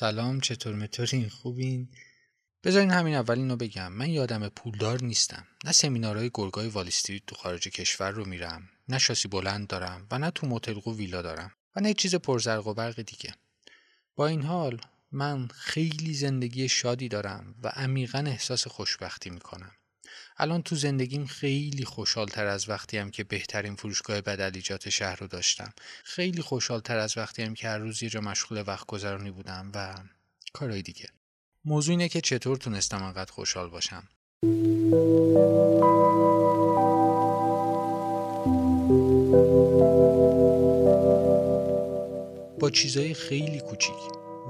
سلام، چطور متورین، خوبین؟ بذارین همین اول اینو بگم، من یه آدم پولدار نیستم. نه سمینارهای گرگای وال استریت تو خارج کشور رو میرم، نه شاسی بلند دارم و نه تو موتلقو ویلا دارم و نه چیز پرزرق و برق دیگه. با این حال من خیلی زندگی شادی دارم و عمیقاً احساس خوشبختی میکنم. الان تو زندگیم خیلی خوشحال‌تر از وقتیم که بهترین فروشگاه بدلیجات شهر رو داشتم. خیلی خوشحال‌تر از وقتیم که هر روز یه مشغول وقت گذرانی بودم و کارهای دیگه. موضوع اینه که چطور تونستم انقدر خوشحال باشم. با چیزای خیلی کوچیک.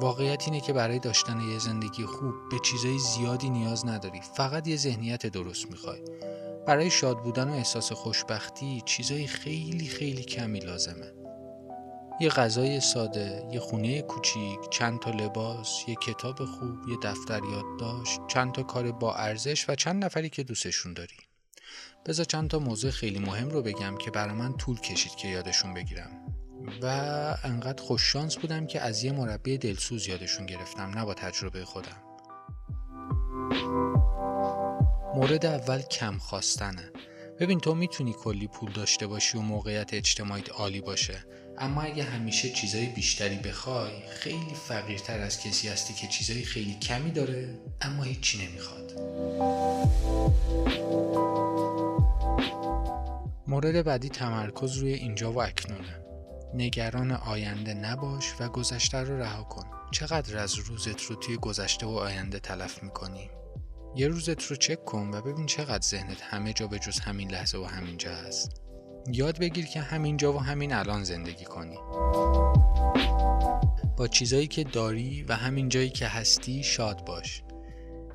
واقعیت اینه که برای داشتن یه زندگی خوب به چیزای زیادی نیاز نداری، فقط یه ذهنیت درست میخوای. برای شاد بودن و احساس خوشبختی چیزای خیلی خیلی کمی لازمه. یه غذای ساده، یه خونه کوچیک، چند تا لباس، یه کتاب خوب، یه دفتر یادداشت، چند تا کار با ارزش و چند نفری که دوستشون داری. بذار چند تا موضوع خیلی مهم رو بگم که برای من طول کشید که یادشون بگیرم. و انقدر خوش شانس بودم که از یه مربی دلسوز یادشون گرفتم، نه با تجربه خودم. مورد اول کم خواستنه. ببین، تو میتونی کلی پول داشته باشی و موقعیت اجتماعیت عالی باشه، اما اگه همیشه چیزای بیشتری بخوای، خیلی فقیرتر از کسی هستی که چیزای خیلی کمی داره اما هیچی نمیخواد. مورد بعدی تمرکز روی اینجا و اکنونه. نگران آینده نباش و گذشته رو رها کن. چقدر از روزت رو توی گذشته و آینده تلف میکنی؟ یه روزت رو چک کن و ببین چقدر ذهنت همه جا به جز همین لحظه و همین جا هست. یاد بگیر که همین جا و همین الان زندگی کنی. با چیزایی که داری و همین جایی که هستی شاد باش.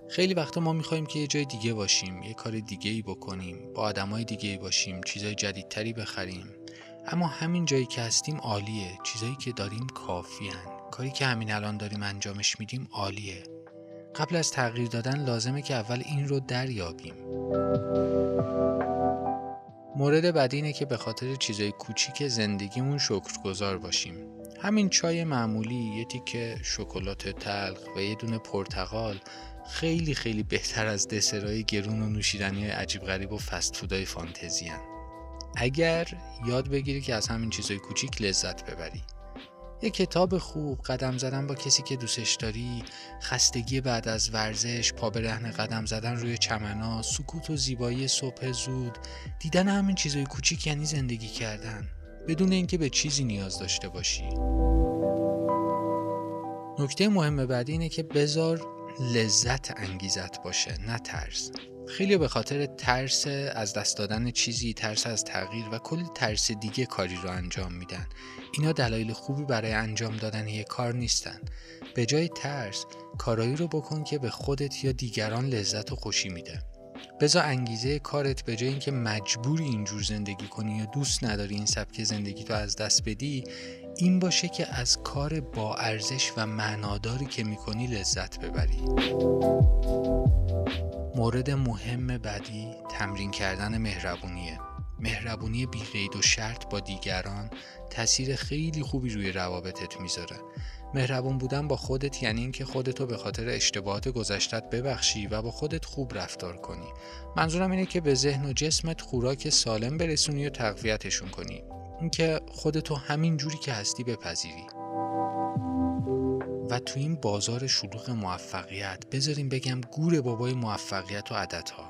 خیلی وقتا ما میخوایم که یه جای دیگه باشیم، یه کار دیگه‌ای بکنیم، با آدمای دیگه‌ای باشیم، چیزای جدیدتری بخریم. اما همین جایی که هستیم عالیه، چیزایی که داریم کافیه، کاری که همین الان داریم انجامش میدیم عالیه. قبل از تغییر دادن لازمه که اول این رو دریابیم. مورد بعدی اینه که به خاطر چیزای کوچیک زندگیمون شکرگزار باشیم. همین چای معمولی، یه تیکه شکلات تلخ و یه دونه پرتقال خیلی خیلی بهتر از دسرای گرون و نوشیدنی‌های عجیب غریب و فست فودای فانتزی هن. اگر یاد بگیری که از همین چیزای کوچیک لذت ببری، یه کتاب خوب، قدم زدن با کسی که دوستش داری، خستگی بعد از ورزش، پا به رهن قدم زدن روی چمنا، سکوت و زیبایی صبح زود، دیدن همین چیزای کوچیک یعنی زندگی کردن بدون اینکه به چیزی نیاز داشته باشی. نکته مهم بعدی اینه که بذار لذت انگیزت باشه، نه ترس. خیلی به خاطر ترس از دست دادن چیزی، ترس از تغییر و کلی ترس دیگه کاری رو انجام میدن. اینا دلایل خوبی برای انجام دادن یک کار نیستن. به جای ترس، کارایی رو بکن که به خودت یا دیگران لذت و خوشی میده. بذار انگیزه کارت، به جای اینکه مجبوری اینجور زندگی کنی یا دوست نداری این سبک زندگی تو از دست بدی، این باشه که از کار با ارزش و معناداری که میکنی لذت ببری. مورد مهم بعدی تمرین کردن مهربونیه. مهربونی بی قید و شرط با دیگران تأثیر خیلی خوبی روی روابطت میذاره. مهربون بودن با خودت یعنی این که خودتو به خاطر اشتباهات گذشتت ببخشی و با خودت خوب رفتار کنی. منظورم اینه که به ذهن و جسمت خوراک سالم برسونی و تقویتشون کنی. این که خودتو همین جوری که هستی بپذیری. و تو این بازار شلوغ موفقیت بذاریم بگم گور بابای موفقیت و عددها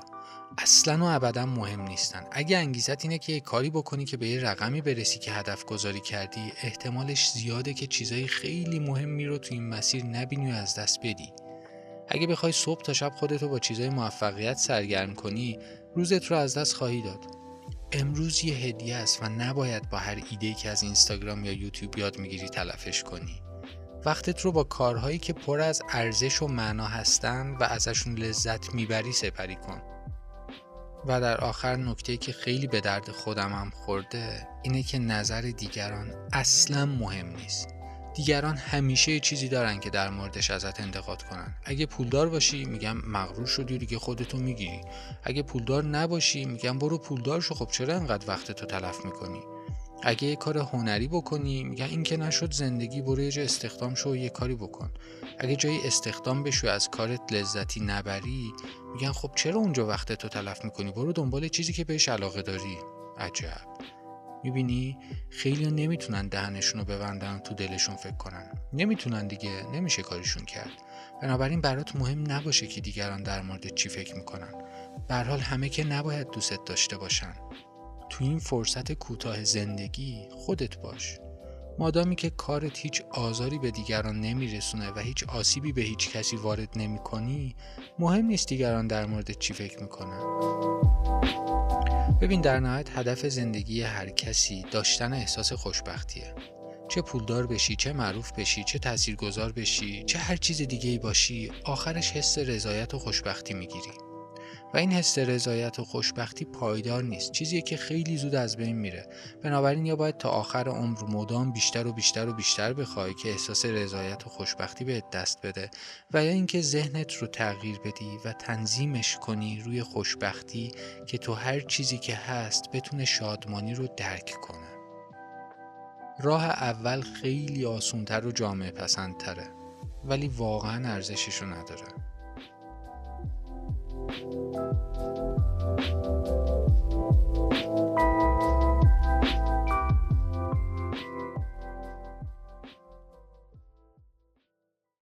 اصلا و ابدا مهم نیستن. اگه انگیزت اینه که یه کاری بکنی که به یه رقمی برسی که هدف گذاری کردی، احتمالش زیاده که چیزای خیلی مهمی رو تو این مسیر نبینی و از دست بدی. اگه بخوای صبح تا شب خودتو با چیزای موفقیت سرگرم کنی، روزت رو از دست خواهی داد. امروز یه هدیه است و نباید با هر ایده‌ای که از اینستاگرام یا یوتیوب یاد می‌گیری تلفش کنی. وقتت رو با کارهایی که پر از ارزش و معنا هستن و ازشون لذت میبری سپری کن. و در آخر نکته‌ای که خیلی به درد خودم هم خورده اینه که نظر دیگران اصلا مهم نیست. دیگران همیشه چیزی دارن که در موردش ازت انتقاد کنن. اگه پولدار باشی میگم مغرور شدی دیگه، خودتو میگیری. اگه پولدار نباشی میگم برو پولدار شو، خب چرا انقدر وقتتو تلف میکنی؟ اگه یه کار هنری بکنی میگن این که نشد زندگی، برو یه جا استخدام شو و یه کاری بکن. اگه جای استخدام بشو از کارت لذتی نبری میگن خب چرا اونجا وقتت رو تلف میکنی، برو دنبال چیزی که بهش علاقه داری. عجب. میبینی خیلی ها نمیتونن دهنشون رو ببندن، تو دلشون فکر کنن، نمیتونن دیگه، نمیشه کارشون کرد. بنابراین برات مهم نباشه که دیگران در مورد چی فکر میکنن، به هر حال همه که نباید دوست داشته باشن. تو این فرصت کوتاه زندگی خودت باش. مادامی که کارت هیچ آزاری به دیگران نمیرسونه و هیچ آسیبی به هیچ کسی وارد نمیکنی، مهم نیست دیگران در مورد چی فکر میکنن. ببین در نهایت هدف زندگی هر کسی داشتن احساس خوشبختیه. چه پولدار بشی، چه معروف بشی، چه تاثیرگذار بشی، چه هر چیز دیگه‌ای باشی، آخرش حس رضایت و خوشبختی میگیری. و این حس رضایت و خوشبختی پایدار نیست، چیزیه که خیلی زود از بین میره. بنابراین یا باید تا آخر عمر مدام بیشتر و بیشتر و بیشتر بخوای که احساس رضایت و خوشبختی بهت دست بده، و یا اینکه ذهنت رو تغییر بدی و تنظیمش کنی روی خوشبختی که تو هر چیزی که هست بتونه شادمانی رو درک کنه. راه اول خیلی آسونتر و جامعه پسندتره، ولی واقعا ارزشش رو نداره.